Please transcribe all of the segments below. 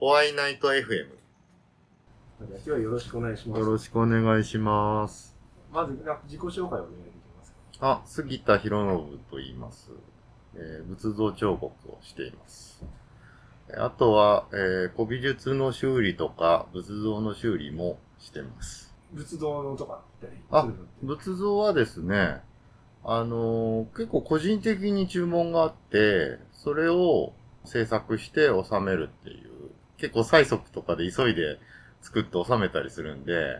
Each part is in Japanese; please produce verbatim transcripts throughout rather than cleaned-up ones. ホワイナイト エフエム。 今日はよろしくお願いします。よろしくお願いします。まず自己紹介をお願いできますか。あ、杉田博信と言います。えー、仏像彫刻をしています。あとは、えー、古美術の修理とか仏像の修理もしてます。仏像のとか言ったり。あ、仏像はですね、あのー、結構個人的に注文があって、それを制作して収めるっていう。結構催促とかで急いで作って収めたりするんで、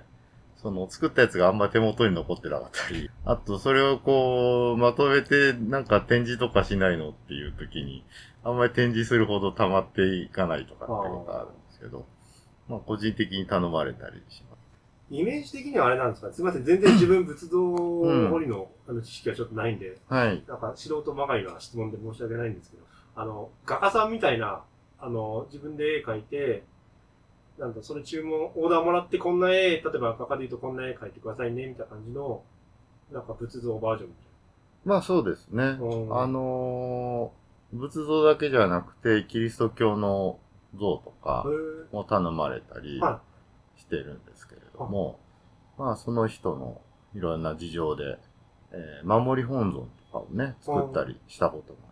その作ったやつがあんま手元に残ってなかったり、あとそれをこうまとめてなんか展示とかしないのっていう時に、あんまり展示するほど溜まっていかないとかってことがあるんですけど、まあ個人的に頼まれたりします。イメージ的にはあれなんですか。すみません、全然自分仏像彫りの知識はちょっとないんで、うん、はい、なんか素人まがいな質問で申し訳ないんですけど、あの画家さんみたいな。あの、自分で絵描いて、なんかそれ注文、オーダーもらってこんな絵、例えば画家で言うとこんな絵描いてくださいね、みたいな感じの、なんか仏像バージョンみたいな。まあそうですね。うん、あのー、仏像だけじゃなくて、キリスト教の像とかも頼まれたりしてるんですけれども、はい、まあその人のいろんな事情で、えー、守り本尊とかをね、作ったりしたこともあります。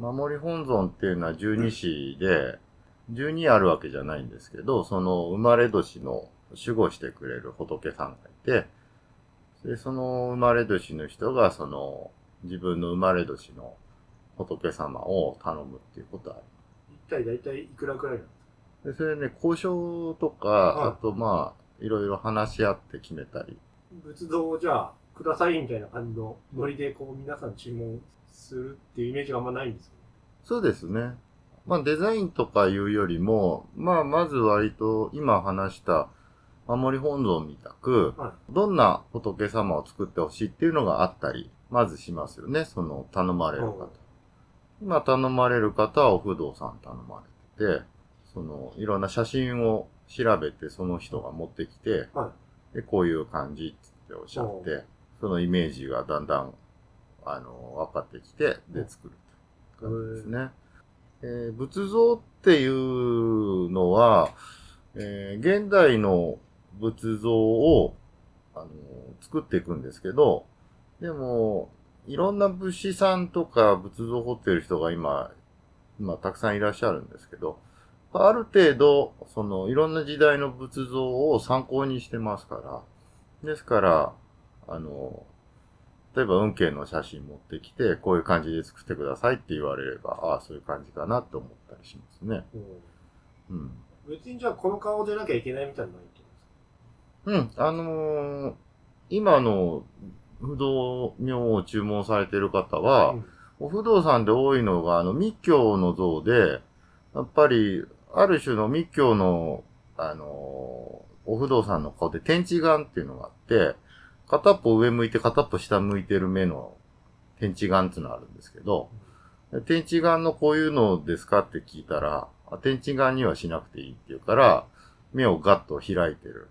守り本尊っていうのは十二支で、十二あるわけじゃないんですけど、その生まれ年の守護してくれる仏さんがいて、でその生まれ年の人がその自分の生まれ年の仏様を頼むっていうことはあります。一体だいたいいくらくらいなんですか？それね、交渉とか、はい、あとまあいろいろ話し合って決めたり。仏像をじゃあくださいみたいな感じのノリでこう皆さん注文するっていうイメージがあんまないんですよね。そうですね。まあデザインとかいうよりも、まあまず割と今話した守り本尊みたく、はい、どんな仏様を作ってほしいっていうのがあったり、まずしますよね。その頼まれる方。今頼まれる方はお不動さん頼まれてて、そのいろんな写真を調べてその人が持ってきて、はい、でこういう感じっておっしゃって、そのイメージがだんだんあの、分かってきて、で、作るという感じですね。えー、仏像っていうのは、えー、現代の仏像を、あのー、作っていくんですけど、でも、いろんな仏師さんとか仏像を彫っている人が今、今たくさんいらっしゃるんですけど、ある程度、その、いろんな時代の仏像を参考にしてますから、ですから、あのー、例えば運慶の写真持ってきて、こういう感じで作ってくださいって言われれば、ああ、そういう感じかなって思ったりしますね。うん。うん、別にじゃあこの顔でなきゃいけないみたいなのは言ってますか？うん。あのー、今の不動明を注文されている方は、うん、お不動さんで多いのが、あの、密教の像で、やっぱり、ある種の密教の、あのー、お不動さんの顔で天地眼っていうのがあって、片っぽ上向いて片っぽ下向いてる目の天地眼っていうのがあるんですけど、天地眼のこういうのですかって聞いたら、天地眼にはしなくていいっていうから、目をガッと開いてる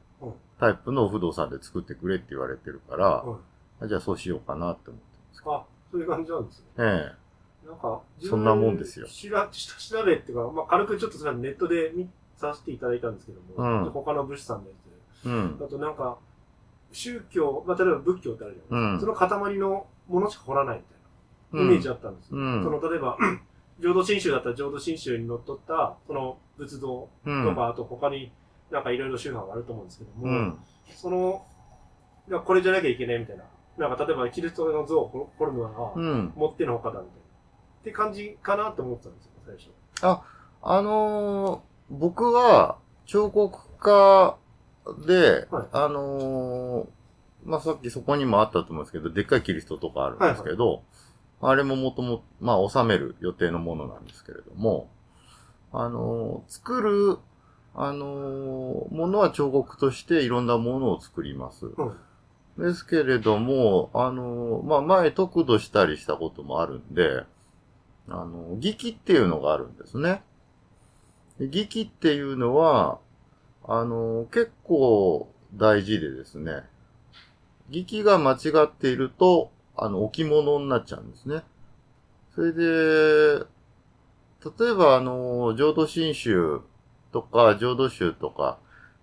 タイプのお不動さんで作ってくれって言われてるから、うん、じゃあそうしようかなって思ってます。あ、そういう感じなんですね。ええ。なんか、そんなもんですよ。調べっていうか、まあ、軽くちょっとそれはネットで見させていただいたんですけども、うん、他の武士さんのやつで。うん。あとなんか、宗教、まあ、例えば仏教ってあるじゃないですか、うん。その塊のものしか掘らないみたいなイメージだったんですよ。うん、その例えば、浄土真宗だったら浄土真宗にのっとった、その仏像とか、うん、あと他になんかいろいろ宗派があると思うんですけども、うん、その、これじゃなきゃいけないみたいな。なんか例えばキリストの像を掘るのは、うん、持ってのほかだみたいな。って感じかなって思ってたんですよ、最初。あ、あのー、僕は彫刻家、で、はい、あのー、まあ、さっきそこにもあったと思うんですけど、でっかいキリストとかあるんですけど、はいはい、あれももとも、まあ、収める予定のものなんですけれども、あのー、作る、あのー、ものは彫刻としていろんなものを作ります。うん、ですけれども、あのー、まあ、前、得度したりしたこともあるんで、あのー、劇っていうのがあるんですね。劇っていうのは、あの、結構大事でですね。劇が間違っていると、あの、置物になっちゃうんですね。それで、例えばあの、浄土真宗とか、浄土宗とか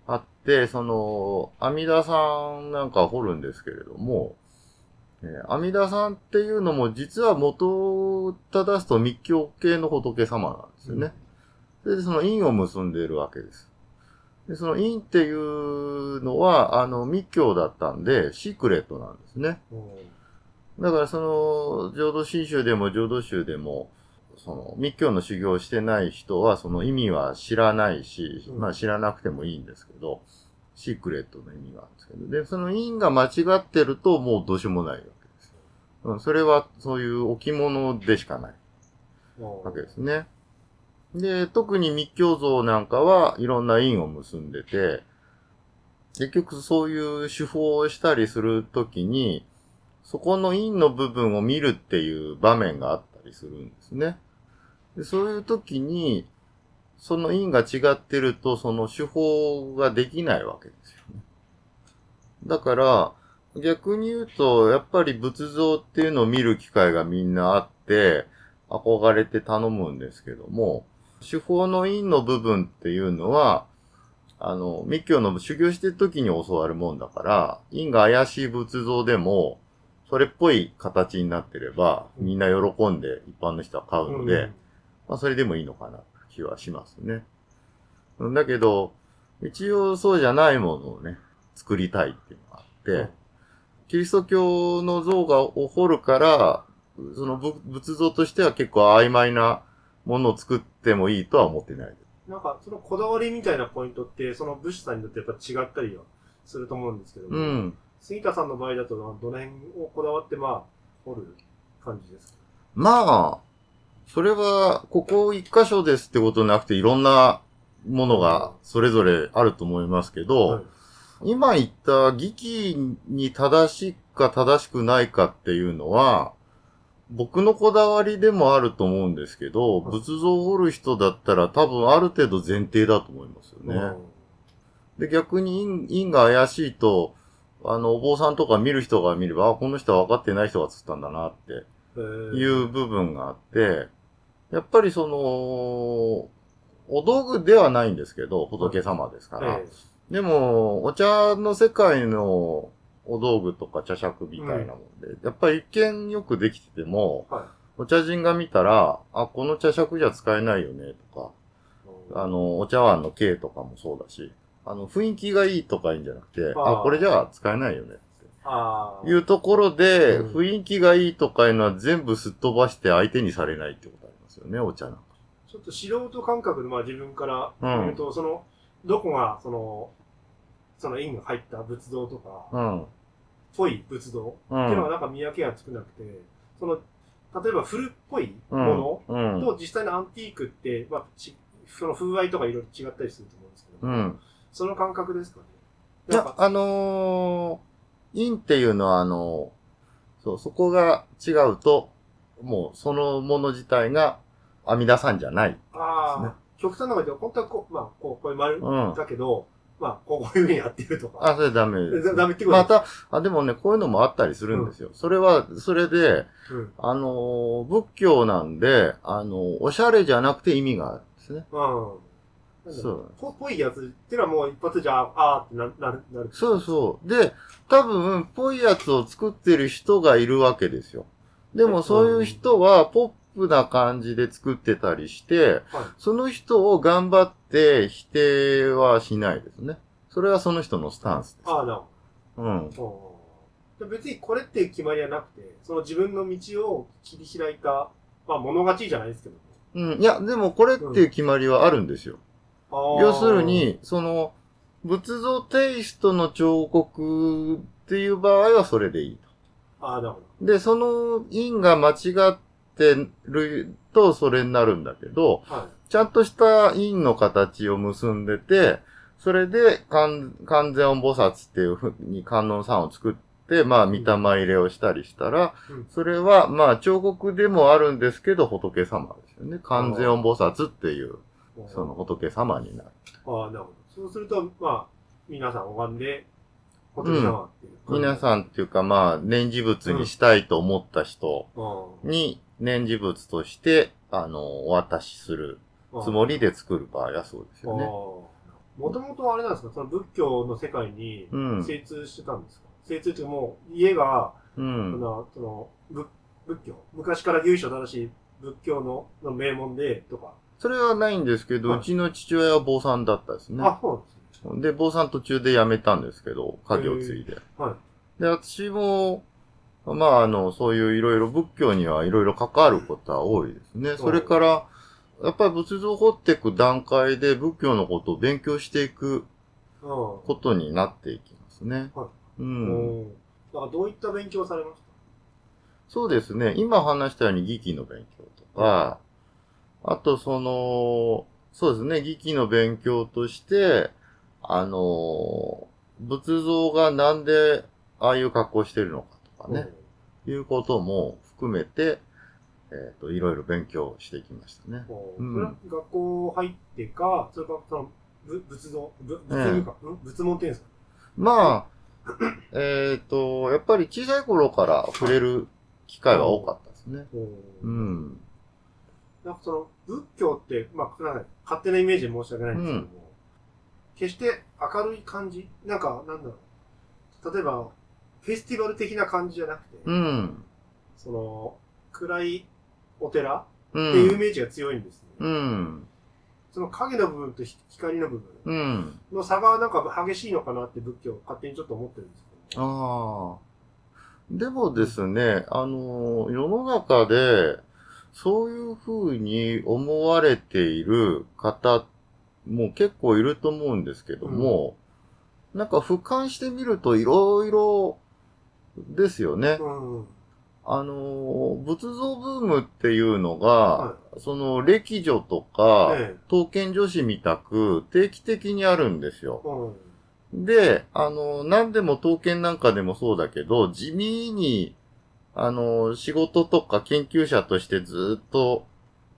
あって、その、阿弥陀さんなんか掘るんですけれども、阿弥陀さんっていうのも実は元を正すと密教系の仏様なんですよね。それでその因を結んでいるわけです。でその因っていうのは、あの、密教だったんで、シークレットなんですね。だからその、浄土真宗でも浄土宗でも、その、密教の修行をしてない人は、その意味は知らないし、うん、まあ知らなくてもいいんですけど、シークレットの意味があるんですけど、で、その因が間違ってるともうどうしようもないわけです。うん、それはそういう置物でしかないわけですね。で、特に密教像なんかはいろんな因を結んでて、結局そういう手法をしたりするときに、そこの因の部分を見るっていう場面があったりするんですね。でそういう時に、その因が違ってると、その手法ができないわけですよね。だから、逆に言うと、やっぱり仏像っていうのを見る機会がみんなあって、憧れて頼むんですけども、手法の因の部分っていうのは、あの、密教の修行してる時に教わるもんだから、因が怪しい仏像でも、それっぽい形になってれば、みんな喜んで一般の人は買うので、うん、まあそれでもいいのかな、気はしますね。だけど、一応そうじゃないものをね、作りたいっていうのがあって、うん、キリスト教の像がを彫るから、その仏像としては結構曖昧なものを作ってもいいとは思ってない。なんか、そのこだわりみたいなポイントって、その武士さんにとってやっぱ違ったりはすると思うんですけども、うん杉田さんの場合だと、どの辺をこだわって、まあ、掘る感じですか？まあ、それは、ここ一箇所ですってことなくて、いろんなものがそれぞれあると思いますけど、はい、今言った義記に正しいか正しくないかっていうのは、僕のこだわりでもあると思うんですけど、はい、仏像を掘る人だったら多分ある程度前提だと思いますよね。はい、で逆に因、因が怪しいと、あの、お坊さんとか見る人が見れば、あ、この人は分かってない人が釣ったんだなっていう部分があって、やっぱりその、お道具ではないんですけど、仏様ですから。でも、お茶の世界のお道具とか茶杓みたいなもんで、やっぱり一見よくできてても、お茶人が見たら、あ、この茶杓じゃ使えないよね、とか、あの、お茶碗の径とかもそうだし、あの、雰囲気がいいとかいいんじゃなくて、あ、これじゃあ使えないよねっていうところで、うん、雰囲気がいいとかいうのは全部すっ飛ばして相手にされないってことありますよね、お茶なんか。ちょっと素人感覚で、まあ自分から言うと、うん、その、どこが、その、その印が入った仏像とか、うん、ぽい仏像っていうのはなんか見分けがつくなくて、その、例えば古っぽいものと実際のアンティークって、まあ、その風合いとかいろいろ違ったりすると思うんですけど、うんその感覚ですかね。いや、あのー、因っていうのは、あのー、そう、そこが違うと、もうそのもの自体が阿弥陀さんじゃない、ね。ああ、極端なこと言うと、本当はこう、まあ、こう、こういう丸、うん、だけど、まあ、こういうふうにやってるとか。あ、それダメです、ね。ダメってことですまたあ、でもね、こういうのもあったりするんですよ。うん、それは、それで、うん、あのー、仏教なんで、あのー、おしゃれじゃなくて意味があるんですね。うんそう。ぽ、ぽいやつっていうのはもう一発じゃあ、あーってなる、なる。そうそう。で、多分、ぽいやつを作ってる人がいるわけですよ。でもそういう人は、ポップな感じで作ってたりして、はい、その人を頑張って否定はしないですね。それはその人のスタンスです。ああ、なるほど。うん。別にこれっていう決まりはなくて、その自分の道を切り開いた、まあ物勝ちじゃないですけど。うん。いや、でもこれっていう決まりはあるんですよ。うん要するに、その、仏像テイストの彫刻っていう場合はそれでいいと。ああ、なるほど。で、その因が間違ってるとそれになるんだけど、はい、ちゃんとした因の形を結んでて、それで観世音菩薩っていうふうに観音さんを作って、まあ、御霊入れをしたりしたら、うん、それは、まあ、彫刻でもあるんですけど、仏様ですよね。観世音菩薩っていう。その仏様になる。ああ、なるほど。そうすると、まあ、皆さん拝んで、仏様っていう、うん。皆さんっていうか、まあ、念事物にしたいと思った人に、念事物として、あの、お渡しする。つもりで作る場合はそうですよね。もともとあれなんですか、その仏教の世界に精通してたんですか、うん、精通っていうかもう家が、うん、そのその 仏, 仏教、昔から由緒正しい仏教 の, の名門でとか。それはないんですけど、はい、うちの父親は坊さんだったですね。あ、そうなんですね。で、坊さん途中で辞めたんですけど、家業継いで。はい。で、私も、まあ、あの、そういういろいろ仏教にはいろいろ関わることは多いですね。それから、やっぱり仏像を掘っていく段階で仏教のことを勉強していくことになっていきますね。はい。うん。だからどういった勉強されました？そうですね。今話したように義記の勉強とか、あとその、そうですね、義記の勉強として、あの、仏像がなんでああいう格好してるのかとかね、うん、いうことも含めて、えっと、いろいろ勉強していきましたね。うん、それは学校入ってか、それからその仏像、仏具か、ええ、仏門っていうんですか？まあ、えっと、やっぱり小さい頃から触れる機会は多かったですね。うん。なんかその仏教って、まあ、勝手なイメージで申し訳ないんですけども、うん、決して明るい感じ、なんか、なんだろう。例えば、フェスティバル的な感じじゃなくて、うん、その、暗いお寺っていうイメージが強いんですね。うん、その影の部分と光の部分の差がなんか激しいのかなって仏教、勝手にちょっと思ってるんですけど、ね。ああ。でもですね、あの、世の中で、そういう風に思われている方って、もう結構いると思うんですけども、うん、なんか俯瞰してみるといろいろですよね。うん、あの、仏像ブームっていうのが、はい、その歴女とか、ええ、刀剣女子みたく定期的にあるんですよ。うん、で、あの、何でも刀剣なんかでもそうだけど、地味に、あの、仕事とか研究者としてずっと、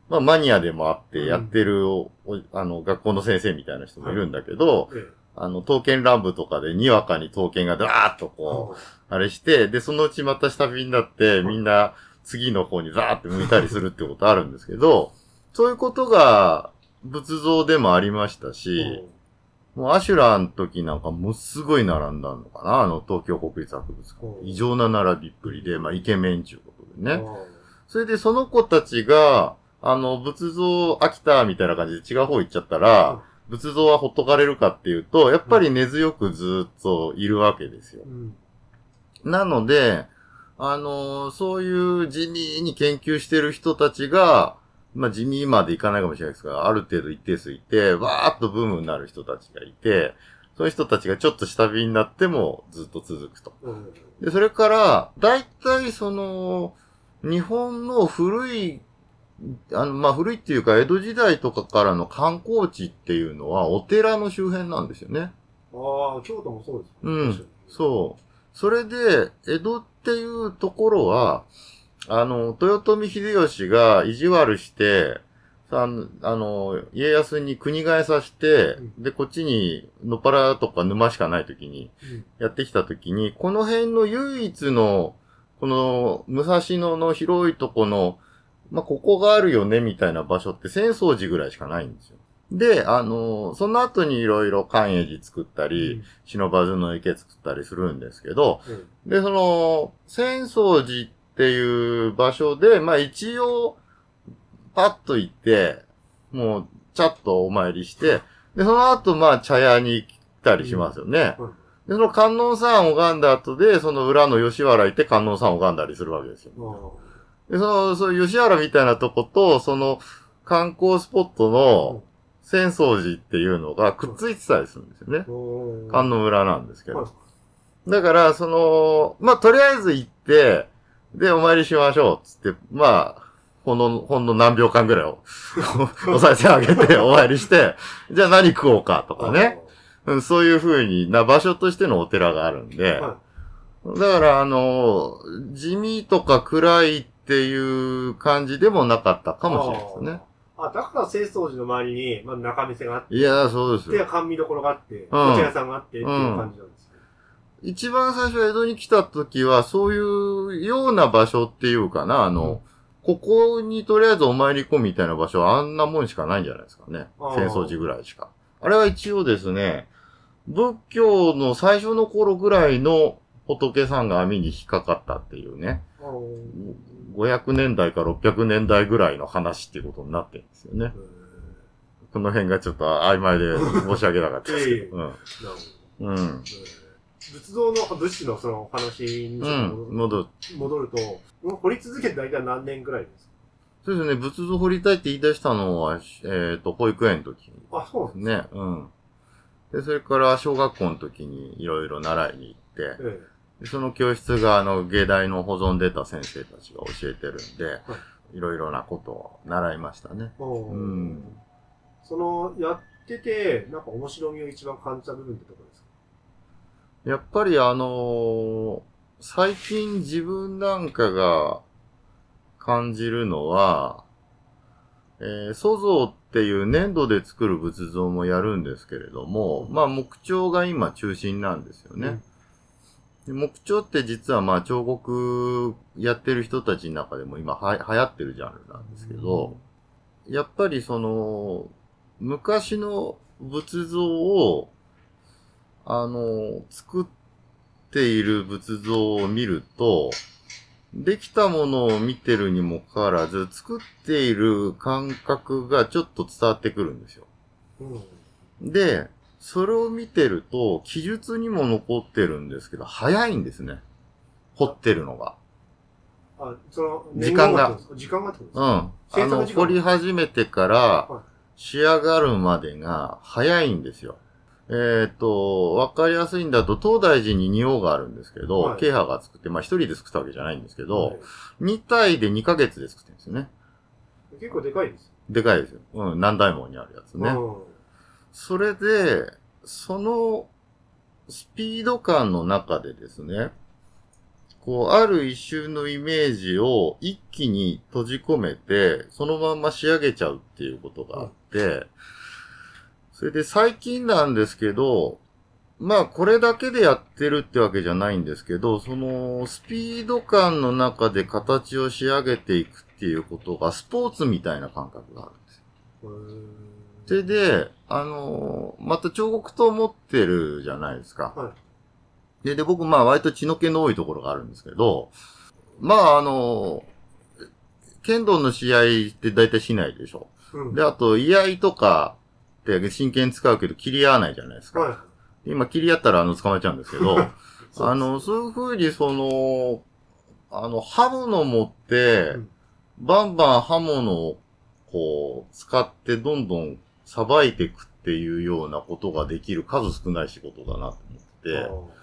まあマニアでもあってやってる、うん、あの学校の先生みたいな人もいるんだけど、はい、あの刀剣乱舞とかでにわかに刀剣がダーッとこう、はい、あれして、でそのうちまた下火になってみんな次の方にザーって向いたりするってことあるんですけど、そういうことが仏像でもありましたし、もうアシュラの時なんかもうすごい並んだのかな、あの東京国立博物館、異常な並びっぷりで、まあイケメンということでね、それでその子たちがあの、仏像飽きたみたいな感じで違う方行っちゃったら、うん、仏像はほっとかれるかっていうと、やっぱり根強くずっといるわけですよ。うん、なので、あの、そういう地味に研究してる人たちが、まあ、地味までいかないかもしれないですが、ある程度一定数いて、わーっとブームになる人たちがいて、そういう人たちがちょっと下火になってもずっと続くと。うん、で、それから、だいたいその、日本の古いあの、まあ、古いっていうか、江戸時代とかからの観光地っていうのは、お寺の周辺なんですよね。ああ、京都もそうです。うん。そう。それで、江戸っていうところは、あの、豊臣秀吉が意地悪して、あの、家康に国替えさせて、うん、で、こっちに、野っ原とか沼しかない時に、やってきた時に、うん、この辺の唯一の、この、武蔵野の広いとこの、まあ、ここがあるよね、みたいな場所って浅草寺ぐらいしかないんですよ。で、あのー、その後にいろいろ寛永寺作ったり、うん、忍ばずの池作ったりするんですけど、うん、で、その、浅草寺っていう場所で、まあ、一応、パッと行って、もう、ちゃっとお参りして、で、その後、まあ、茶屋に来たりしますよね。うんうん、で、その観音さん拝んだ後で、その裏の吉原行って観音さん拝んだりするわけですよ。うんで、その、そういう吉原みたいなとこと、その、観光スポットの、浅草寺っていうのがくっついてたりするんですよね。観音村なんですけど。だから、その、まあ、とりあえず行って、で、お参りしましょう、つって、まあ、ほんの、ほんの何秒間ぐらいを、お賽銭あげてお参りして、じゃあ何食おうかとかね。そういう風にな場所としてのお寺があるんで、だから、あの、地味とか暗いっていう感じでもなかったかもしれないですね。ああ、だから清掃寺の周りに、まあ、中店があって。いや、そうですよ。で、甘味どころがあって、お茶屋さんがあって、っていう感じなんですよ、うん。一番最初江戸に来た時は、そういうような場所っていうかな、あの、ここにとりあえずお参り込むみたいな場所はあんなもんしかないんじゃないですかね。浅草寺ぐらいしか。あれは一応ですね、仏教の最初の頃ぐらいの仏さんが網に引っかかったっていうね、ごひゃくねんだいかろっぴゃくねんだいぐらいの話っていうことになってるんですよね。この辺がちょっと曖昧で申し訳なかったですけど。うん。うんうん、仏像の、仏師のそのお話に戻る、うん、戻ると、掘り続けて大体何年ぐらいですか？そうですね、仏像掘りたいって言い出したのは、えーと、保育園の時に、ね。あ、そうですね。うん。で、それから小学校の時にいろいろ習いに行って、ええ、その教室があの、芸大の保存出た先生たちが教えてるんで、はい、いろいろなことを習いましたね。うん、その、やってて、なんか面白みを一番感じた部分ってところですか？やっぱりあのー、最近自分なんかが感じるのは、えー、塑像っていう粘土で作る仏像もやるんですけれども、まあ木彫が今中心なんですよね。うん、木彫って実はまあ彫刻やってる人たちの中でも今は流行ってるジャンルなんですけど、うん、やっぱりその昔の仏像をあの、作っている仏像を見ると、できたものを見てるにもかかわらず、作っている感覚がちょっと伝わってくるんですよ。うん、で、それを見てると、記述にも残ってるんですけど、早いんですね。彫ってるのが。あ、その、時間が。時間がってことですか？うん。あの、彫り始めてから、仕上がるまでが早いんですよ。えっと、わかりやすいんだと、東大寺に仁王があるんですけど、はい、慶派が作って、まあ一人で作ったわけじゃないんですけど、はい、に体でにかげつで作ってるんですよね。結構でかいです。でかいですよ。うん、南大門にあるやつね。それで、そのスピード感の中でですね、こう、ある一瞬のイメージを一気に閉じ込めて、そのまんま仕上げちゃうっていうことがあって、はい、それで最近なんですけど、まあこれだけでやってるってわけじゃないんですけど、そのスピード感の中で形を仕上げていくっていうことがスポーツみたいな感覚があるんですよ。それで、あの、また彫刻刀持ってるじゃないですか。はい、で、で、僕まあ割と血の気の多いところがあるんですけど、まああの、剣道の試合って大体しないでしょ。うん、で、あと、居合とか、真剣使うけど切り合わないじゃないですか。はい、今切り合ったらあの捕まえちゃうんですけど、あの、そういう風にその、あの、刃物を持って、うん、バンバン刃物をこう、使ってどんどんさばいていくっていうようなことができる数少ない仕事だなと思って、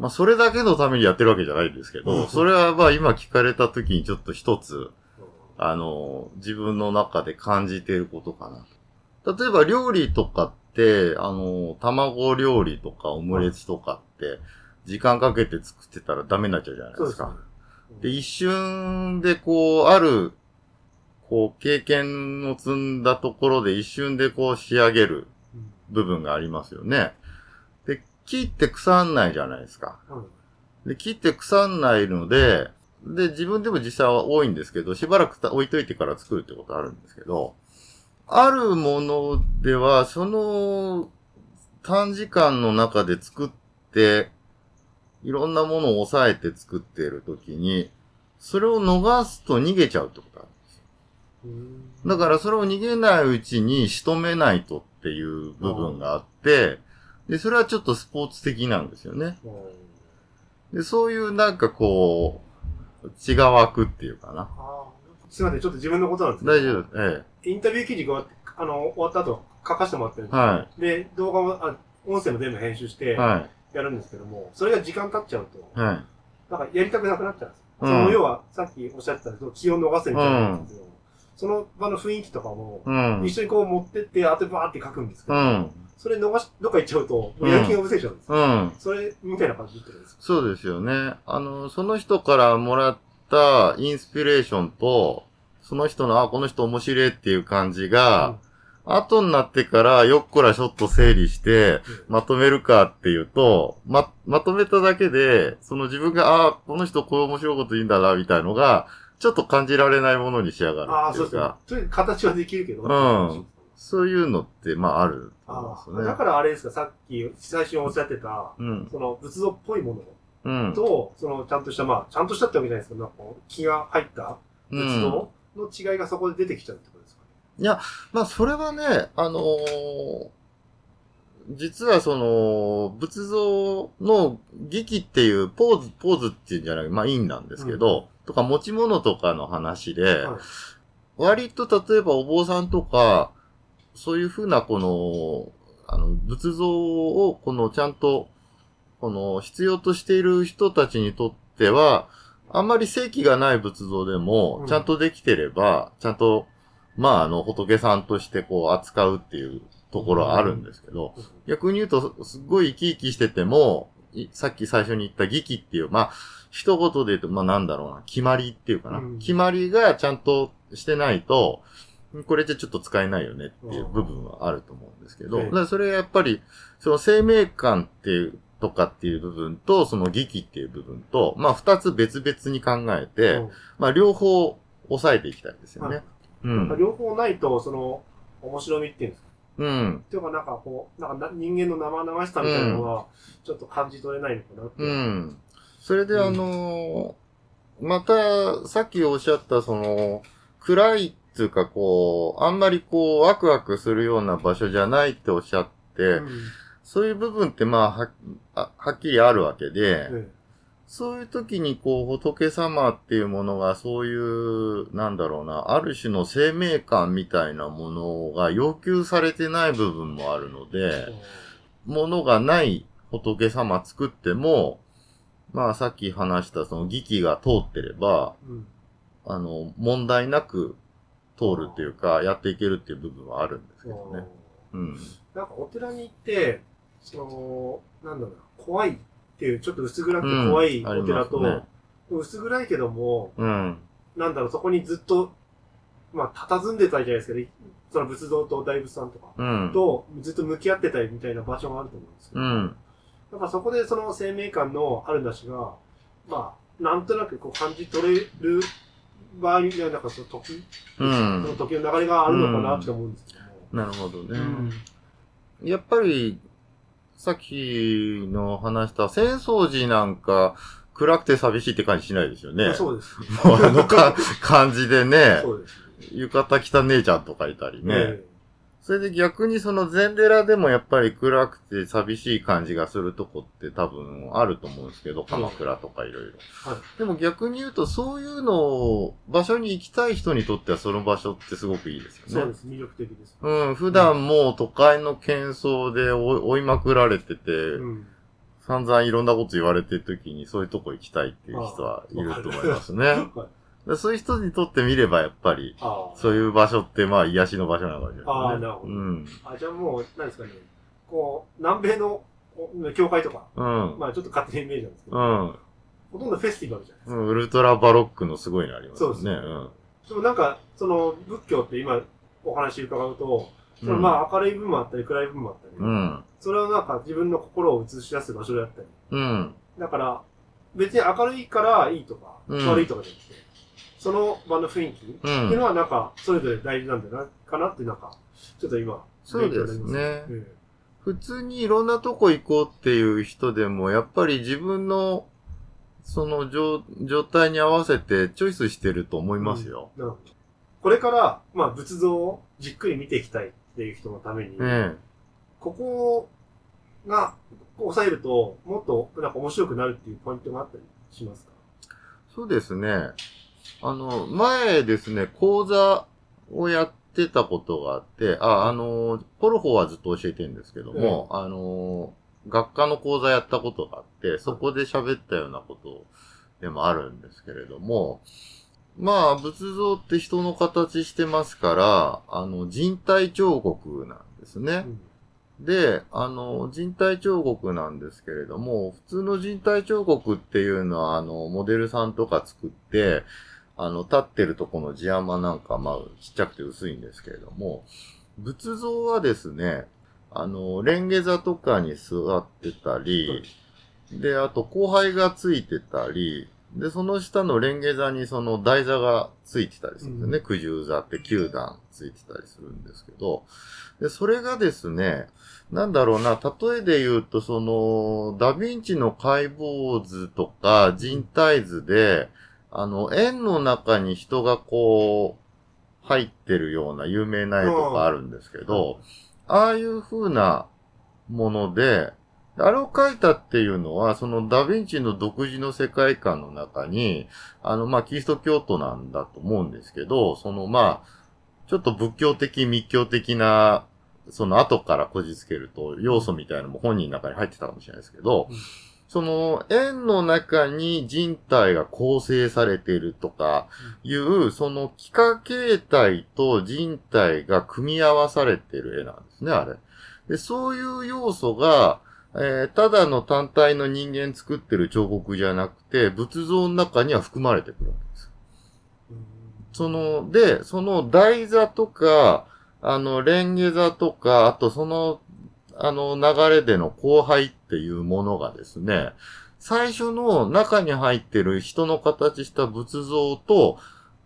まあそれだけのためにやってるわけじゃないんですけど、それはまあ今聞かれた時にちょっと一つ、あの、自分の中で感じていることかな。例えば料理とかって、あの、卵料理とかオムレツとかって、時間かけて作ってたらダメになっちゃうじゃないですか。で、一瞬でこう、ある、こう、経験を積んだところで一瞬でこう仕上げる部分がありますよね。で、木って腐んないじゃないですか。で、木って腐んないので、で、自分でも実際は多いんですけど、しばらく置いといてから作るってことあるんですけど、あるものでは、その短時間の中で作って、いろんなものを抑えて作っているときに、それを逃すと逃げちゃうってことなんですよ。だからそれを逃げないうちに仕留めないとっていう部分があって、で、それはちょっとスポーツ的なんですよね。で、そういうなんかこう、血が湧くっていうかな。すいません、ちょっと自分のことなんですけど。大丈夫です。ええ。インタビュー記事が、あの、終わった後、書かせてもらってるんですよ。はい。で、動画も、あ、音声も全部編集して、やるんですけども、はい、それが時間経っちゃうと、はい。なんかやりたくなくなっちゃうんですよ。うん、その、要は、さっきおっしゃってたけど、気を逃せみたいなんですけど、うん、その場の雰囲気とかも、うん、一緒にこう持ってって、あとバーって書くんですけど、うん、それ逃し、どっか行っちゃうと、やる気が伏せちゃうんですよ。うん。それ、みたいな感じで言ってるんですか？そうですよね。あの、その人からもらって、たインスピレーションと、その人の、あ、この人面白いっていう感じが、うん、後になってから、よっこらちょっと整理して、まとめるかっていうと、ま、まとめただけで、その自分が、あ、この人こう面白いこと言うんだな、みたいのが、ちょっと感じられないものに仕上がるっていうか。ああ、そうですね。形はできるけど。うん。そういうのって、まあある、ね。ああ、だからあれですか、さっき、最初におっしゃってた、うん、その仏像っぽいものと、うん、そのちゃんとした、まあ、ちゃんとしたってわけじゃないですけど、気が入った仏像の違いがそこで出てきちゃうってことですかね。うん、いや、まあそれはね、あのー、実はその、仏像の劇っていうポーズ、ポーズっていうんじゃない、まあ印なんですけど、うん、とか持ち物とかの話で、はい、割と例えばお坊さんとか、そういうふうなこの、あの、仏像をこのちゃんと、この必要としている人たちにとっては、あんまり正気がない仏像でも、ちゃんとできてれば、ちゃんと、まああの仏さんとしてこう扱うっていう、ところはあるんですけど、逆に言うと、すっごい生き生きしてても、さっき最初に言った劇っていう、まあ、一言で言うと、まあなんだろうな、決まりっていうかな、うん、決まりがちゃんとしてないと、これじゃちょっと使えないよねっていう部分はあると思うんですけど、だからそれはやっぱり、その生命感っていう、とかっていう部分と、その劇っていう部分と、まあ二つ別々に考えて、うん、まあ両方抑えていきたいですよね。うん、両方ないと、その、面白みっていうんですか、うん。というかなんかこう、なんか人間の生々しさみたいなのは、ちょっと感じ取れないのかなって。うん。それであのー、また、さっきおっしゃったその、暗いっていうかこう、あんまりこう、ワクワクするような場所じゃないっておっしゃって、うん、そういう部分ってまあ、は、はっきりあるわけで、うん、そういう時にこう、仏様っていうものがそういう、なんだろうな、ある種の生命感みたいなものが要求されてない部分もあるので、ものがない仏様作っても、まあさっき話したその儀器が通ってれば、うん、あの、問題なく通るっていうか、やっていけるっていう部分はあるんですけどね。うん。なんかお寺に行って、その、なんだろうな、怖い。っていう、ちょっと薄暗くて怖いお寺と、うんね、薄暗いけども、うん、なんだろう、そこにずっと、まあ、佇んでたじゃないですか、ね、その仏像と大仏さんとか、うん、とずっと向き合ってたりみたいな場所があると思うんですけど、うん、やっぱそこでその生命感のあるなしが、まあ、なんとなくこう感じ取れる場合には、なんかその時、うん、その時の流れがあるのかなって思うんですけど、うん、なるほどね。うん、やっぱり、さっきの話した浅草寺なんか暗くて寂しいって感じしないですよね。そうです、ね。もうあのか感じでね、そうですね、浴衣着た姉ちゃんとかいたりね、えー。それで逆にその禅寺でもやっぱり暗くて寂しい感じがするとこって多分あると思うんですけど、鎌倉とかいろいろ。でも逆に言うとそういうのを場所に行きたい人にとってはその場所ってすごくいいですよね。そうです。魅力的です。うん。普段もう都会の喧騒で追いまくられてて、うん、散々いろんなこと言われてる時にそういうとこ行きたいっていう人はいると思いますね。そういう人にとってみればやっぱり、そういう場所ってまあ癒しの場所なわけですね。ああ、なるほど。うん。あ、じゃあもう、何ですかね、こう、南米の教会とか、うん、まあちょっと勝手なイメージなんですけど、うん、ほとんどフェスティバルじゃないですか。うん、ウルトラバロックのすごいのありますね。そうですね。うん。でもなんか、その仏教って今お話伺うと、そのまあ明るい部分もあったり暗い部分もあったり、うん、それはなんか自分の心を映し出す場所であったり、うん、だから別に明るいからいいとか、うん、悪いとかじゃなくて、その場の雰囲気っていうのはなんか、それぞれ大事なんじゃないかなってなんか、ちょっと今、そうですね、うん。普通にいろんなとこ行こうっていう人でも、やっぱり自分の、その状、状態に合わせてチョイスしてると思いますよ。うん、これから、まあ仏像をじっくり見ていきたいっていう人のために、ね、ここが、抑えると、もっとなんか面白くなるっていうポイントがあったりしますか？そうですね。あの、前ですね、講座をやってたことがあって、あ、あの、ポルホはずっと教えてるんですけども、うん、あの、学科の講座やったことがあって、そこで喋ったようなことでもあるんですけれども、まあ、仏像って人の形してますから、あの、人体彫刻なんですね。うん、で、あの、人体彫刻なんですけれども、普通の人体彫刻っていうのは、あの、モデルさんとか作って、あの、立ってるとこの地山なんか、まあ、ちっちゃくて薄いんですけれども、仏像はですね、あの、レンゲ座とかに座ってたり、で、あと、後背がついてたり、で、その下のレンゲ座にその台座がついてたりするんですね。うん、九十座ってきゅう段ついてたりするんですけど。で、それがですね、なんだろうな、例えで言うと、その、ダヴィンチの解剖図とか人体図で、あの、円の中に人がこう、入ってるような有名な絵とかあるんですけど、ああいう風なもので、あれを描いたっていうのは、そのダヴィンチの独自の世界観の中に、あの、まあ、キリスト教徒なんだと思うんですけど、その、まあ、ちょっと仏教的、密教的な、その後からこじつけると、要素みたいなのも本人の中に入ってたかもしれないですけど、うん、その、円の中に人体が構成されているとかいう、うん、その、幾何形態と人体が組み合わされている絵なんですね、あれ。で、そういう要素が、えー、ただの単体の人間作ってる彫刻じゃなくて、仏像の中には含まれてくるわけです。その、で、その台座とか、あの、レンゲ座とか、あとその、あの、流れでの交配っていうものがですね、最初の中に入ってる人の形した仏像と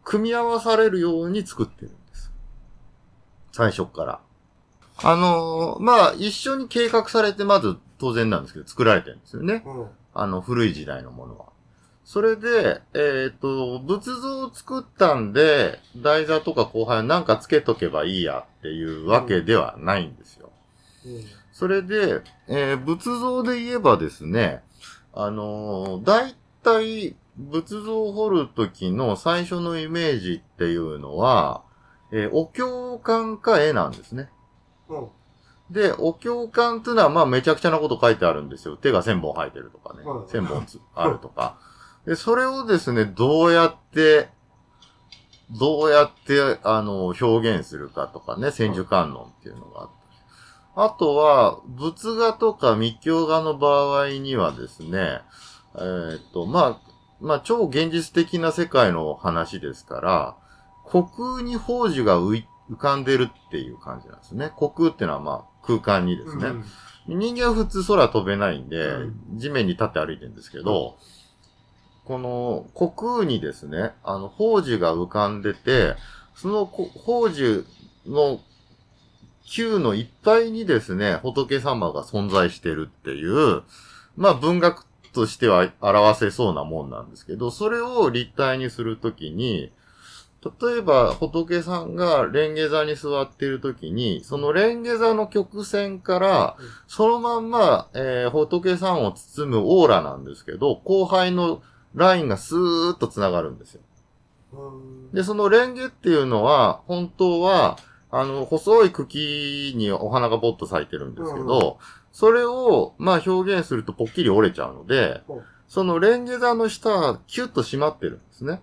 組み合わされるように作ってるんです。最初から。あのー、まあ、一緒に計画されて、まず当然なんですけど、作られてるんですよね。うん、あの、古い時代のものは。それで、えっと、仏像を作ったんで、台座とか後輩なんかつけとけばいいやっていうわけではないんですよ。うんうん、それで、えー、仏像で言えばですね、あのー、だいたい仏像を彫るときの最初のイメージっていうのは、えー、お経巻か絵なんですね。で、お経巻っていうのは、まあ、めちゃくちゃなこと書いてあるんですよ。手が千本生えてるとかね。千本つあるとか。で、それをですね、どうやって、どうやって、あの、表現するかとかね、千手観音っていうのがあって。あとは、仏画とか密教画の場合にはですね、えー、っと、まあ、まあ、超現実的な世界の話ですから、虚空に宝珠が浮いて、浮かんでるっていう感じなんですね。虚空ってのはまあ空間にですね。うん、人間は普通空飛べないんで、うん、地面に立って歩いてるんですけど、うん、この虚空にですね、あの宝珠が浮かんでて、その宝珠の球のいっぱいにですね、仏様が存在してるっていう、まあ文学としては表せそうなもんなんですけど、それを立体にするときに、例えば、仏さんがレンゲ座に座っているときに、そのレンゲ座の曲線から、そのまんま、えー、仏さんを包むオーラなんですけど、後輩のラインがスーッと繋がるんですよ。で、そのレンゲっていうのは、本当は、あの、細い茎にお花がポッと咲いてるんですけど、それを、まあ、表現するとポッキリ折れちゃうので、そのレンゲ座の下はキュッと締まってるんですね。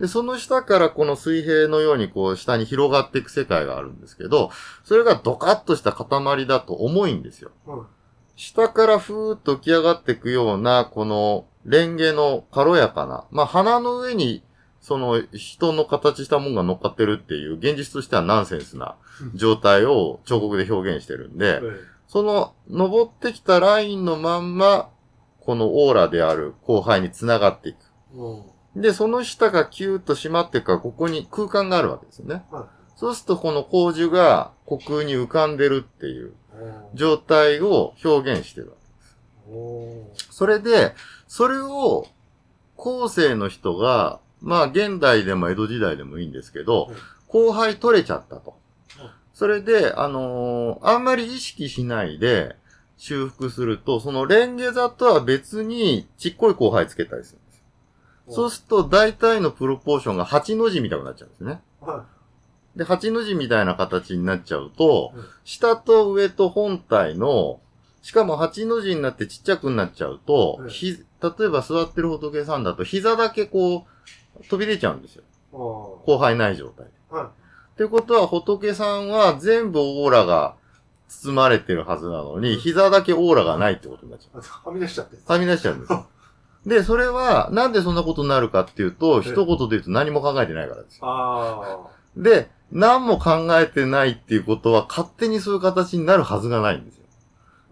で、その下からこの水平のようにこう下に広がっていく世界があるんですけど、それがドカッとした塊だと重いんですよ。うん、下からふーっと浮き上がっていくような、このレンゲの軽やかな、まあ、鼻の上にその人の形したもんが乗っかってるっていう、現実としてはナンセンスな状態を彫刻で表現してるんで、うん、その登ってきたラインのまんま、このオーラである後輩に繋がっていく。うん、で、その下がキューッと閉まってから、ここに空間があるわけですよね。うん、そうすると、この光柱が虚空に浮かんでるっていう状態を表現してるわけです。それで、それを後世の人が、まあ、現代でも江戸時代でもいいんですけど、後輩取れちゃったと。それで、あのー、あんまり意識しないで修復すると、そのレンゲ座とは別にちっこい後輩つけたりする。そうすると大体のプロポーションがはちの字みたいになっちゃうんですね。で、はちの字みたいな形になっちゃうと、下と上と本体の、しかもはちの字になってちっちゃくなっちゃうと、ひ、例えば座ってる仏さんだと膝だけこう飛び出ちゃうんですよ。後輩ない状態。ってことは仏さんは全部オーラが包まれてるはずなのに、膝だけオーラがないってことになっちゃう。はみ出しちゃって。はみ出しちゃうんですよ。で、それは、なんでそんなことになるかっていうと、一言で言うと何も考えてないからですよ。あで、何も考えてないっていうことは、勝手にそういう形になるはずがないんですよ。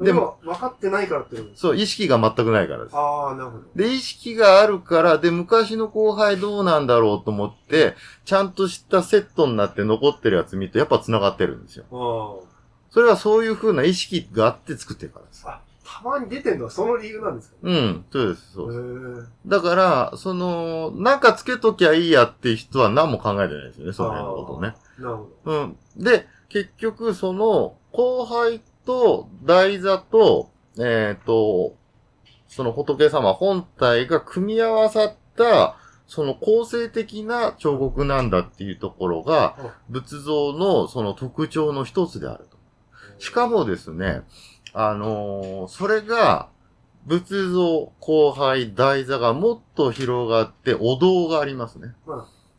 でも、分かってないからっていうの？そう、意識が全くないからです。ああ、なるほど。で、意識があるから、で、昔の後輩どうなんだろうと思って、ちゃんとしたセットになって残ってるやつ見ると、やっぱ繋がってるんですよ。ああ。それはそういう風な意識があって作ってるからです。あ、たまに出てるのはその理由なんですか？うん、そうです、そうです。だから、その、なんかつけときゃいいやって人は何も考えてないですよね、その辺のことをね。なるほど。うん。で、結局、その、後輩と台座と、えっと、その仏様本体が組み合わさった、その構成的な彫刻なんだっていうところが、仏像のその特徴の一つであると。しかもですね、あのー、それが、仏像、後輩、台座がもっと広がって、お堂がありますね。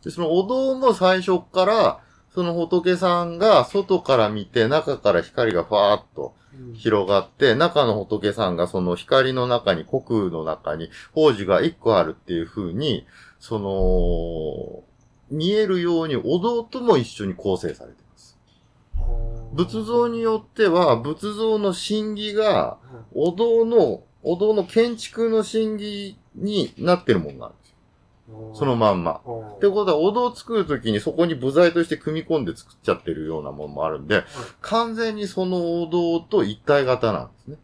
で、そのお堂も最初から、その仏さんが外から見て中から光がファーッと広がって、うん、中の仏さんがその光の中に虚空の中に宝珠が一個あるっていう風にその見えるようにお堂とも一緒に構成されています。仏像によっては仏像の神器がお堂のお堂の建築の神器になってるものがある。そのまんま。ってことは、お堂を作るときにそこに部材として組み込んで作っちゃってるようなものもあるんで、完全にそのお堂と一体型なんですね。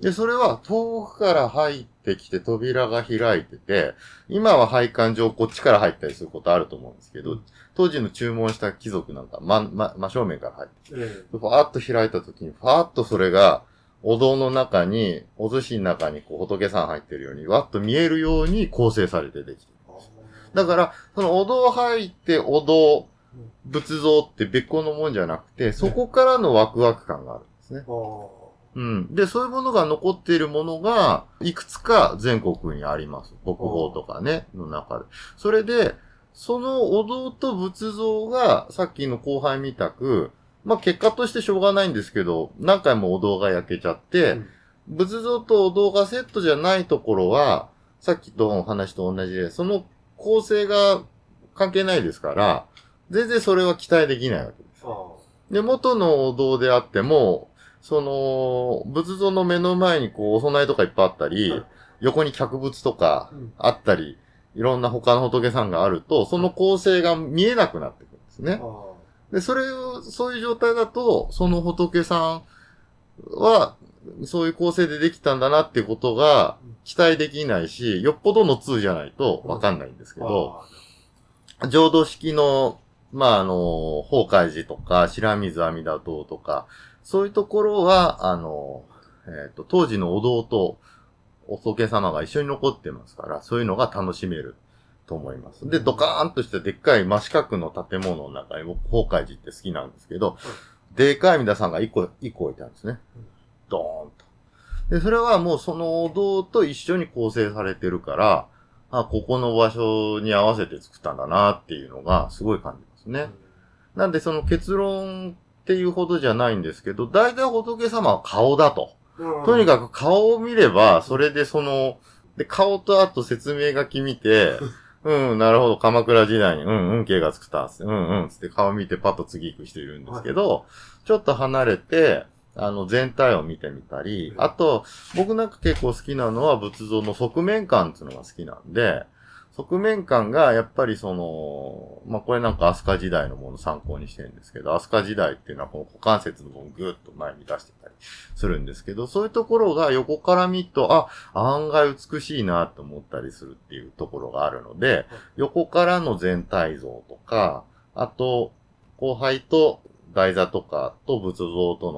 で、それは遠くから入ってきて扉が開いてて、今は配管上こっちから入ったりすることあると思うんですけど、当時の注文した貴族なんか、ま、ま、真正面から入ってきて、ファーッと開いたときに、ファーッとそれが、お堂の中に、お寿司の中にこう仏さん入ってるように、わっと見えるように構成されてできてるんです。だから、そのお堂入ってお堂、仏像って別個のもんじゃなくて、そこからのワクワク感があるんですね。うん。で、そういうものが残っているものが、いくつか全国にあります。国宝とかね、の中で。それで、そのお堂と仏像が、さっきの後輩みたく、まあ、結果としてしょうがないんですけど、何回もお堂が焼けちゃって、うん、仏像とお堂がセットじゃないところは、さっきのお話と同じで、その構成が関係ないですから、全然それは期待できないわけです。で、元のお堂であっても、その、仏像の目の前にこう、お供えとかいっぱいあったり、うん、横に客仏とかあったり、いろんな他の仏さんがあると、その構成が見えなくなってくるんですね。で、それを、そういう状態だと、その仏さんは、そういう構成でできたんだなってことが期待できないし、よっぽどの通じゃないとわかんないんですけど、浄土式の、まあ、あの、法海寺とか、白水阿弥陀堂とか、そういうところは、あの、えっと、当時のお堂とお仏様が一緒に残ってますから、そういうのが楽しめる。と思います。で、ドカーンとしたでっかい真四角の建物の中に、僕、法海寺って好きなんですけど、うん、でかい皆さんが一個、一個置いてあるんですね。うん、ドーンと。で、それはもうそのお堂と一緒に構成されてるから、あ、ここの場所に合わせて作ったんだなっていうのがすごい感じますね。うん、なんでその結論っていうほどじゃないんですけど、大体仏様は顔だと。うん、とにかく顔を見れば、それでその、で、顔とあと説明書き見て、うん、なるほど、鎌倉時代に、うん、うん、慶が作ったっす、うん、うん、つって顔見てパッと次行く人いるんですけど、はい、ちょっと離れて、あの、全体を見てみたり、あと、僕なんか結構好きなのは仏像の側面感っていうのが好きなんで、側面感がやっぱりその、まあ、これなんか飛鳥時代のものを参考にしてるんですけど、飛鳥時代っていうのはこの股関節の部分をぐっと前に出してたりするんですけど、そういうところが横から見ると、あ、案外美しいなと思ったりするっていうところがあるので、横からの全体像とか、あと、後輩と台座とかと仏像と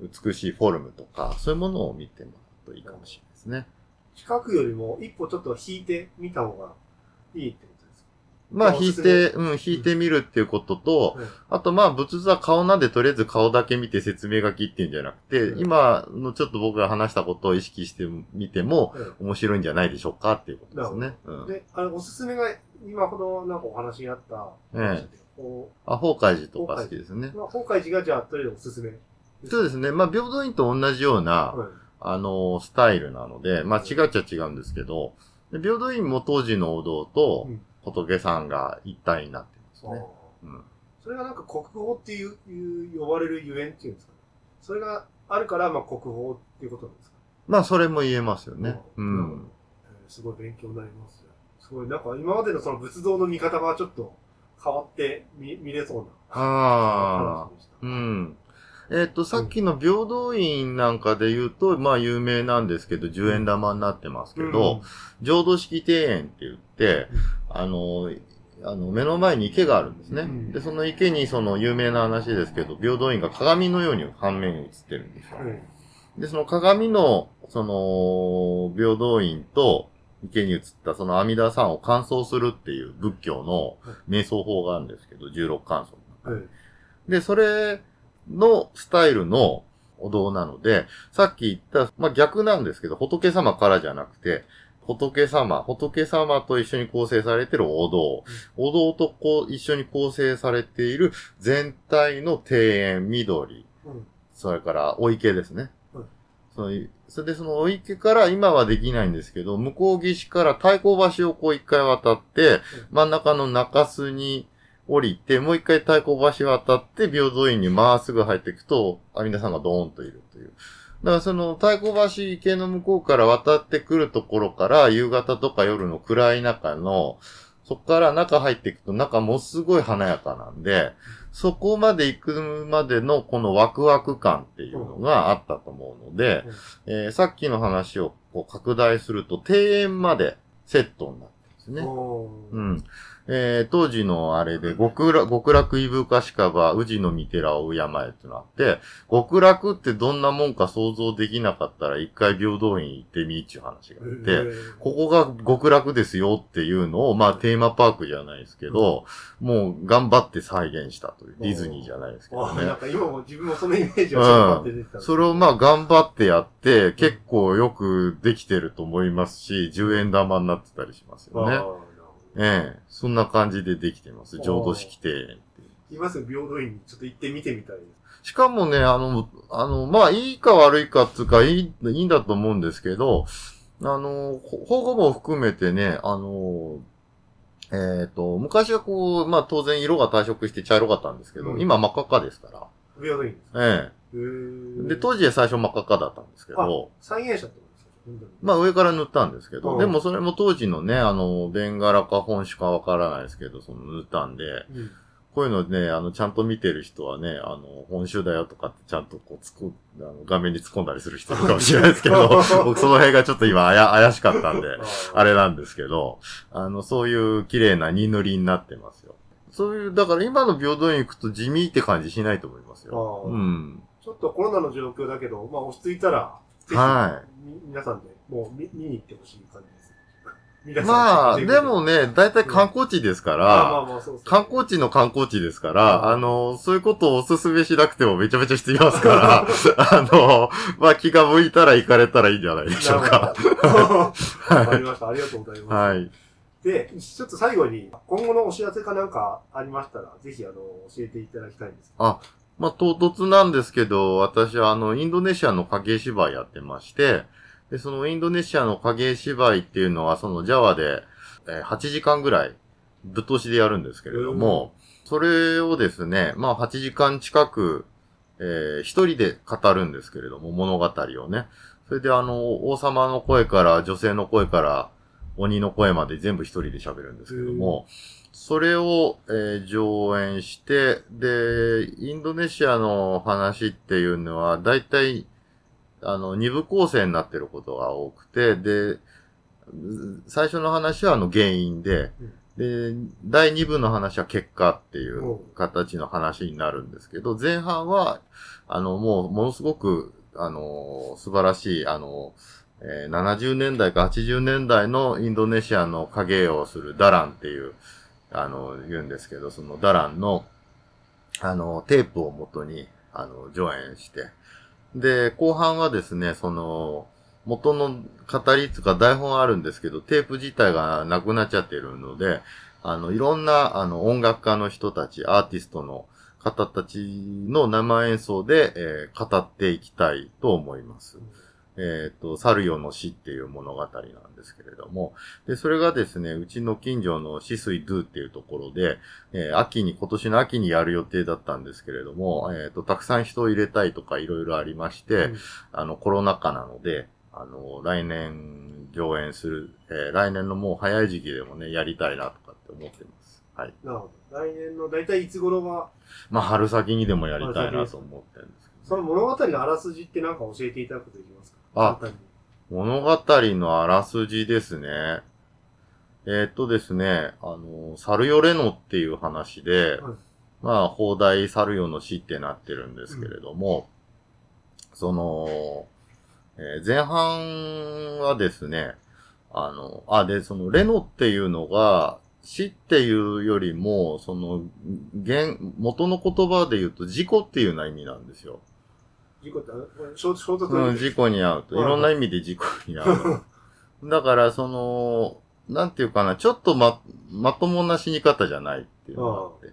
の美しいフォルムとか、そういうものを見てもらうといいかもしれないですね。比較よりも一歩ちょっと引いてみた方がいいってことですか？まあ引いて、うん、引いてみるっていうことと、うん、あとまあ仏像は顔なんでとりあえず顔だけ見て説明書きっていうんじゃなくて、うん、今のちょっと僕が話したことを意識してみても面白いんじゃないでしょうかっていうことですね。うん、で、あの、おすすめが今ほどなんかお話にあった、ええ、あ、法海寺とか好きですね。まあ、法海寺がじゃあとりあえずおすすめです。そうですね。まあ平等院と同じような、うんあの、スタイルなので、まあ、違っちゃ違うんですけど、で平等院も当時のお堂と仏さんが一体になってますね。うんうん、それがなんか国宝っていう、いう呼ばれるゆえんっていうんですかね。それがあるから、まあ、国宝っていうことなんですか。まあ、それも言えますよね。うん。うん、えー、すごい勉強になります。すごい、なんか今までのその仏像の見方がちょっと変わって見、見れそうな。ああ。うん。えっと、さっきの平等院なんかで言うと、うん、まあ有名なんですけど、じゅうえん玉になってますけど、うん、浄土式庭園って言って、あの、あの、目の前に池があるんですね。うん、で、その池にその有名な話ですけど、平等院が鏡のように反面に映ってるんですよ。うん、で、その鏡の、その、平等院と池に映ったその阿弥陀さんを観想するっていう仏教の瞑想法があるんですけど、じゅうろく観想の中で。うん、で、それ、のスタイルのお堂なので、さっき言った、まあ、逆なんですけど、仏様からじゃなくて、仏様、仏様と一緒に構成されているお堂、お堂とこう一緒に構成されている全体の庭園、緑、うん、それからお池ですね。うん、それでそのお池から今はできないんですけど、向こう岸から太鼓橋をこう一回渡って、真ん中の中州に降りて、もう一回太鼓橋渡って、平等院にまっすぐ入っていくと、阿弥陀さんがドーンといるという。だからその太鼓橋池の向こうから渡ってくるところから、夕方とか夜の暗い中の、そこから中入っていくと、中もすごい華やかなんで、そこまで行くまでのこのワクワク感っていうのがあったと思うので、うんうん、えー、さっきの話をこう拡大すると、庭園までセットになってますね。うん。えー、当時のあれで、極楽、極楽いぶかしかば、宇治の御寺を敬えってなって、極楽ってどんなもんか想像できなかったら一回平等院行ってみーっていう話があって、えー、ここが極楽ですよっていうのを、まあテーマパークじゃないですけど、うん、もう頑張って再現したという、ディズニーじゃないですけどね。なんか今も自分もそのイメージを頑張って出てた、ね、うん。それをまあ頑張ってやって、結構よくできてると思いますし、じゅうえん玉になってたりしますよね。ええ、そんな感じでできてます。浄土式庭園って。今すぐ平等院にちょっと行ってみてみたいです。しかもね、あの、あの、まあ、いいか悪いかっていうか、いい、いいんだと思うんですけど、あの、保護も含めてね、あの、えっと、昔はこう、まあ、当然色が退色して茶色かったんですけど、うん、今真っ赤っかですから。平等院ですか？ええ。で、当時は最初真っ赤っかだったんですけど。再現者ってこと？まあ上から塗ったんですけど、うん、でもそれも当時のね、あの、ベンガラか本種かわからないですけど、その塗ったんで、うん、こういうのね、あの、ちゃんと見てる人はね、あの、本種だよとかってちゃんとこう、つく、あの、画面に突っ込んだりする人いるかもしれないですけど、僕その辺がちょっと今あや、怪しかったんで、あれなんですけど、あの、そういう綺麗な二塗りになってますよ。そういう、だから今の平等院行くと地味って感じしないと思いますよ。うん。ちょっとコロナの状況だけど、まあ落ち着いたら、はい。皆さんで、もう見に行ってほしい感じです。皆さんまあ、でもね、大体観光地ですから、観光地の観光地ですから、あの、そういうことをお勧めしなくてもめちゃめちゃ必要ですから、あの、まあ気が向いたら行かれたらいいんじゃないでしょうか。わかりました。ありがとうございます。はい。で、ちょっと最後に、今後のお知らせかなんかありましたら、ぜひ、あの、教えていただきたいんです。あまあ、唐突なんですけど、私はあの、インドネシアの影絵芝居やってまして、で、そのインドネシアの影絵芝居っていうのは、そのジャワで、えー、はちじかんぐらい、ぶっ通しでやるんですけれども、それをですね、まあ、はちじかん近く、えー、一人で語るんですけれども、物語をね。それであの、王様の声から、女性の声から、鬼の声まで全部一人で喋るんですけども、それを、えー、上演して、で、インドネシアの話っていうのは、だいたい、あの、二部構成になってることが多くて、で、最初の話はあの原因で、うん、で、第二部の話は結果っていう形の話になるんですけど、前半は、あの、もう、ものすごく、あの、素晴らしい、あの、えー、ななじゅうねんだいかはちじゅうねんだいのインドネシアの影絵をするダランっていう、あの、言うんですけど、そのダランの、あの、テープを元に、あの、上演して。で、後半はですね、その、元の語りつか台本あるんですけど、テープ自体がなくなっちゃってるので、あの、いろんな、あの、音楽家の人たち、アーティストの方たちの生演奏で、えー、語っていきたいと思います。えっと、猿よの死っていう物語なんですけれども、で、それがですね、うちの近所のシスイドゥっていうところで、えー、秋に、今年の秋にやる予定だったんですけれども、えっと、たくさん人を入れたいとかいろいろありまして、うん、あの、コロナ禍なので、あの、来年上演する、えー、来年のもう早い時期でもね、やりたいなとかって思ってます。はい。なるほど。来年の、だいたいいつ頃はまあ、春先にでもやりたいなと思ってるんですけど、ね。その物語のあらすじってなんか教えていただくことできますか？あ、物語のあらすじですね。えー、っとですね、あの、猿よれのっていう話で、はい、まあ、放題猿よの死ってなってるんですけれども、うん、その、えー、前半はですね、あの、あ、で、その、レノっていうのが、死っていうよりも、その、現、元の言葉で言うと、事故っていうような意味なんですよ。事故って、衝突うん、事故に遭うと。いろんな意味で事故に遭う。だから、その、なんていうかな、ちょっとま、まともな死に方じゃないっていうのがあって。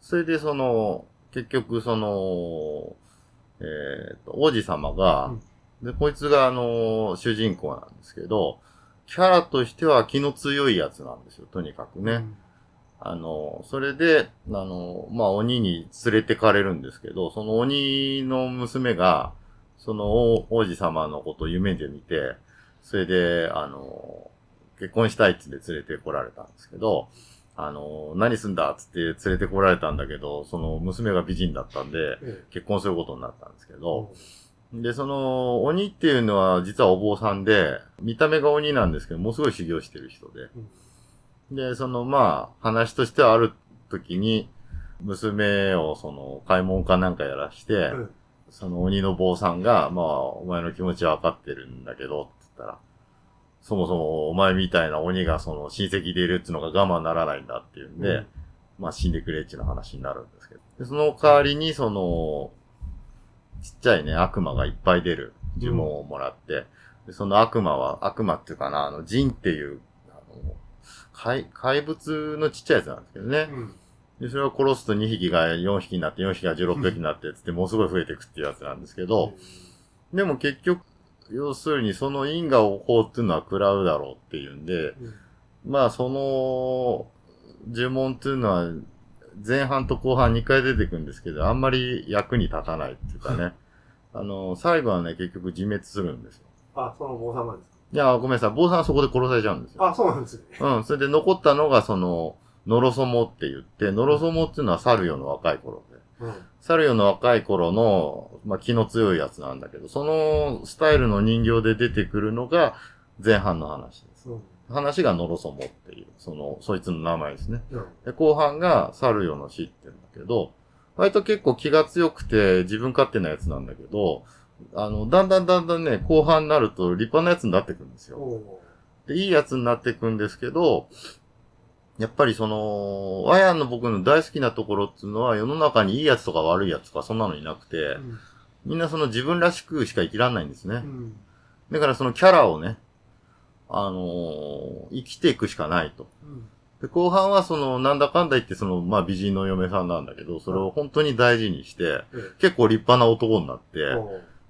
それで、その、結局、その、えっと、王子様が、うんで、こいつがあのー、主人公なんですけど、キャラとしては気の強いやつなんですよ、とにかくね。うん、あのー、それで、あのー、まあ、鬼に連れてかれるんですけど、その鬼の娘が、その王子様のことを夢で見て、それで、あのー、結婚したいっつって連れてこられたんですけど、あのー、何すんだっつって連れてこられたんだけど、その娘が美人だったんで、結婚することになったんですけど、うんで、その、鬼っていうのは実はお坊さんで、見た目が鬼なんですけど、もうすごい修行してる人で。うん、で、その、まあ、話としてはある時に、娘をその、買い物かなんかやらして、うん、その鬼の坊さんが、まあ、お前の気持ちは分かってるんだけど、って言ったら、そもそもお前みたいな鬼がその、親戚でいるっていうのが我慢ならないんだっていうんで、うん、まあ、死んでくれっちゅうの話になるんですけど。で、その代わりに、その、ちっちゃいね、悪魔がいっぱい出る呪文をもらって、うん、その悪魔は、悪魔っていうかな、あの、ジンっていう、あの、怪、怪物のちっちゃいやつなんですけどね。うん、で、それを殺すとにひきがよんひきになって、よんひきがじゅうろっぴきになって、つって、もうすごい増えていくっていうやつなんですけど、うん、でも結局、要するにその因果応報っていうのは食らうだろうっていうんで、うん、まあその、呪文っていうのは、前半と後半にかい出てくるんですけど、あんまり役に立たないっていうかね。あの、最後はね、結局自滅するんですよ。あ、その坊さんなんですか？いや、ごめんなさい。坊さんはそこで殺されちゃうんですよ。あ、そうなんですね。うん。それで残ったのが、その、のろそもって言って、のろそもっていうのは猿よの若い頃で。うん。猿よの若い頃の、まあ、気の強いやつなんだけど、そのスタイルの人形で出てくるのが前半の話です。うん話がのろそもっていう、その、そいつの名前ですね。うん、で後半が猿よの死って言うんだけど、割と結構気が強くて自分勝手なやつなんだけど、あの、だんだんだんだんね、後半になると立派なやつになってくんですよ。で、いいやつになってくんですけど、やっぱりその、ワヤンの僕の大好きなところっていうのは世の中にいいやつとか悪いやつとかそんなのいなくて、うん、みんなその自分らしくしか生きらんないんですね。うん、だからそのキャラをね、あのー、生きていくしかないと。うん、で後半はその、なんだかんだ言ってその、まあ、美人の嫁さんなんだけど、それを本当に大事にして、うん、結構立派な男になって、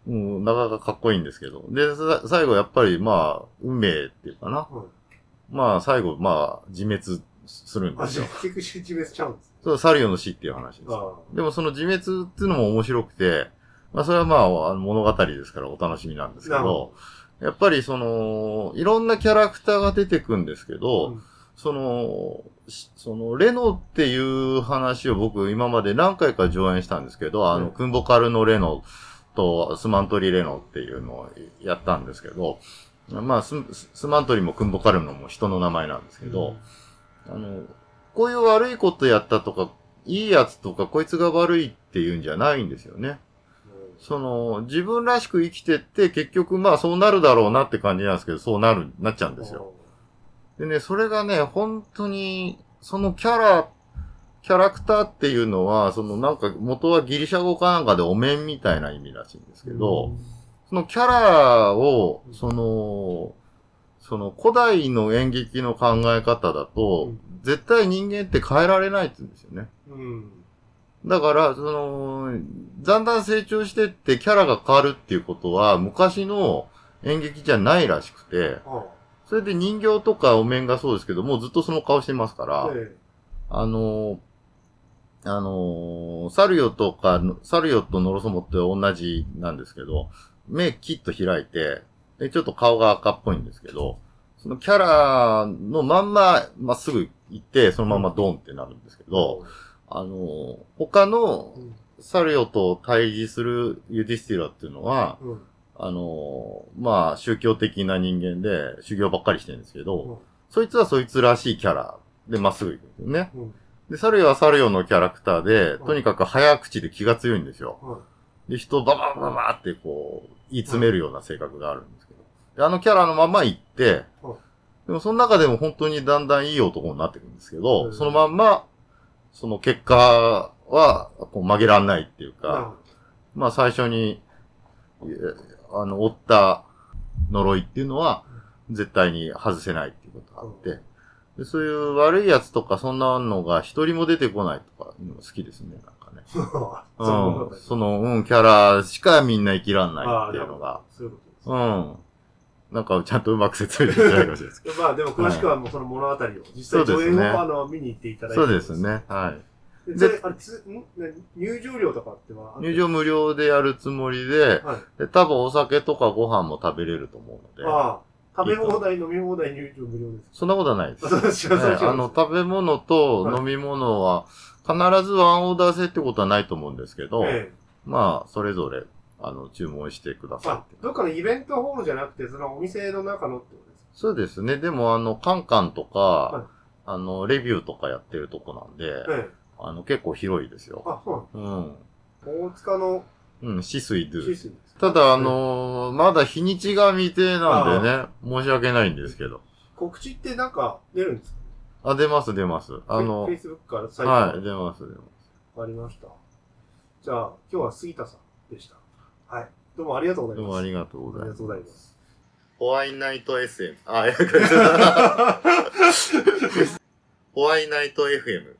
うん、うん、なかなかかっこいいんですけど。で、最後やっぱり、まあ、運命っていうかな。うん、まあ、最後、まあ、自滅するんですよ。あ、結局自滅ちゃうんです、ね、そう、猿よの死っていう話です。でもその自滅っていうのも面白くて、まあ、それはまあ、物語ですからお楽しみなんですけど、やっぱりその、いろんなキャラクターが出てくんですけど、うん、その、その、レノっていう話を僕今まで何回か上演したんですけど、あの、うん、クンボカルのレノとスマントリレノっていうのをやったんですけど、まあス、スマントリもクンボカルのも人の名前なんですけど、うん、あの、こういう悪いことやったとか、いいやつとか、こいつが悪いっていうんじゃないんですよね。その、自分らしく生きてって、結局まあそうなるだろうなって感じなんですけど、そうなる、なっちゃうんですよ。でね、それがね、本当に、そのキャラ、キャラクターっていうのは、そのなんか元はギリシャ語かなんかでお面みたいな意味らしいんですけど、うん、そのキャラを、その、その古代の演劇の考え方だと、うん、絶対人間って変えられないって言うんですよね。うんだから、その、だんだん成長してってキャラが変わるっていうことは、昔の演劇じゃないらしくて、それで人形とかお面がそうですけど、もうずっとその顔してますから、あの、あの、サルヨとか、サルヨとノロソモって同じなんですけど、目キッと開いて、でちょっと顔が赤っぽいんですけど、そのキャラのまんま、まっすぐ行って、そのままドンってなるんですけど、あの、他のサルヨと対峙するユディスティラっていうのは、うん、あの、まあ、宗教的な人間で修行ばっかりしてるんですけど、うん、そいつはそいつらしいキャラでまっすぐ行くんですよね。うん、で、サルヨはサルヨのキャラクターで、うん、とにかく早口で気が強いんですよ。うん、で、人をババババってこう、言い詰めるような性格があるんですけど。で、あのキャラのまま行って、うん、でもその中でも本当にだんだんいい男になってくるんですけど、うん、そのまんま、その結果はこう曲げらんないっていうか、うん、まあ最初に、あの、負った呪いっていうのは絶対に外せないっていうことがあって、うん、でそういう悪いやつとかそんなのが一人も出てこないとかいうのが好きですね、なんかね。うん、その、うん、キャラしかみんな生きらんないっていうのが。そういうことです。うん。なんかちゃんとうまく説明できないかもしれないですけど。まあでも詳しくはもうその物語を、実際上映をあの見に行っていただいて。そうですね。はい。で、であれつ入場料とかっては入場無料でやるつもりで、はい、で多分お酒とかご飯も食べれると思うので。ああ、食べ放題飲み放題入場無料ですか？そんなことはないです。違う違う違う。あの食べ物と飲み物は必ずワンオーダー制ってことはないと思うんですけど、ええ、まあそれぞれ。あの、注文してくださいって。どっかのイベントホールじゃなくて、そのお店の中のってことですか？そうですね。でも、あの、カンカンとか、はい、あの、レビューとかやってるとこなんで、はい、あの、結構広いですよ。あ、そうなんですか。うん。大塚の。うん、シスイドゥ。シスイです。ただ、あのー、まだ日にちが未定なんでね、申し訳ないんですけど。告知ってなんか出るんですか？あ、出ます、出ます。あの、Facebook から最近。はい、出ます、出ます。わかりました。じゃあ、今日は杉田さんでした。はい。どうもありがとうございます。どうもありがとうございます。ありがとうございます。ホワイナイト エフエム。あ、やばい。ホワイナイト エフエム。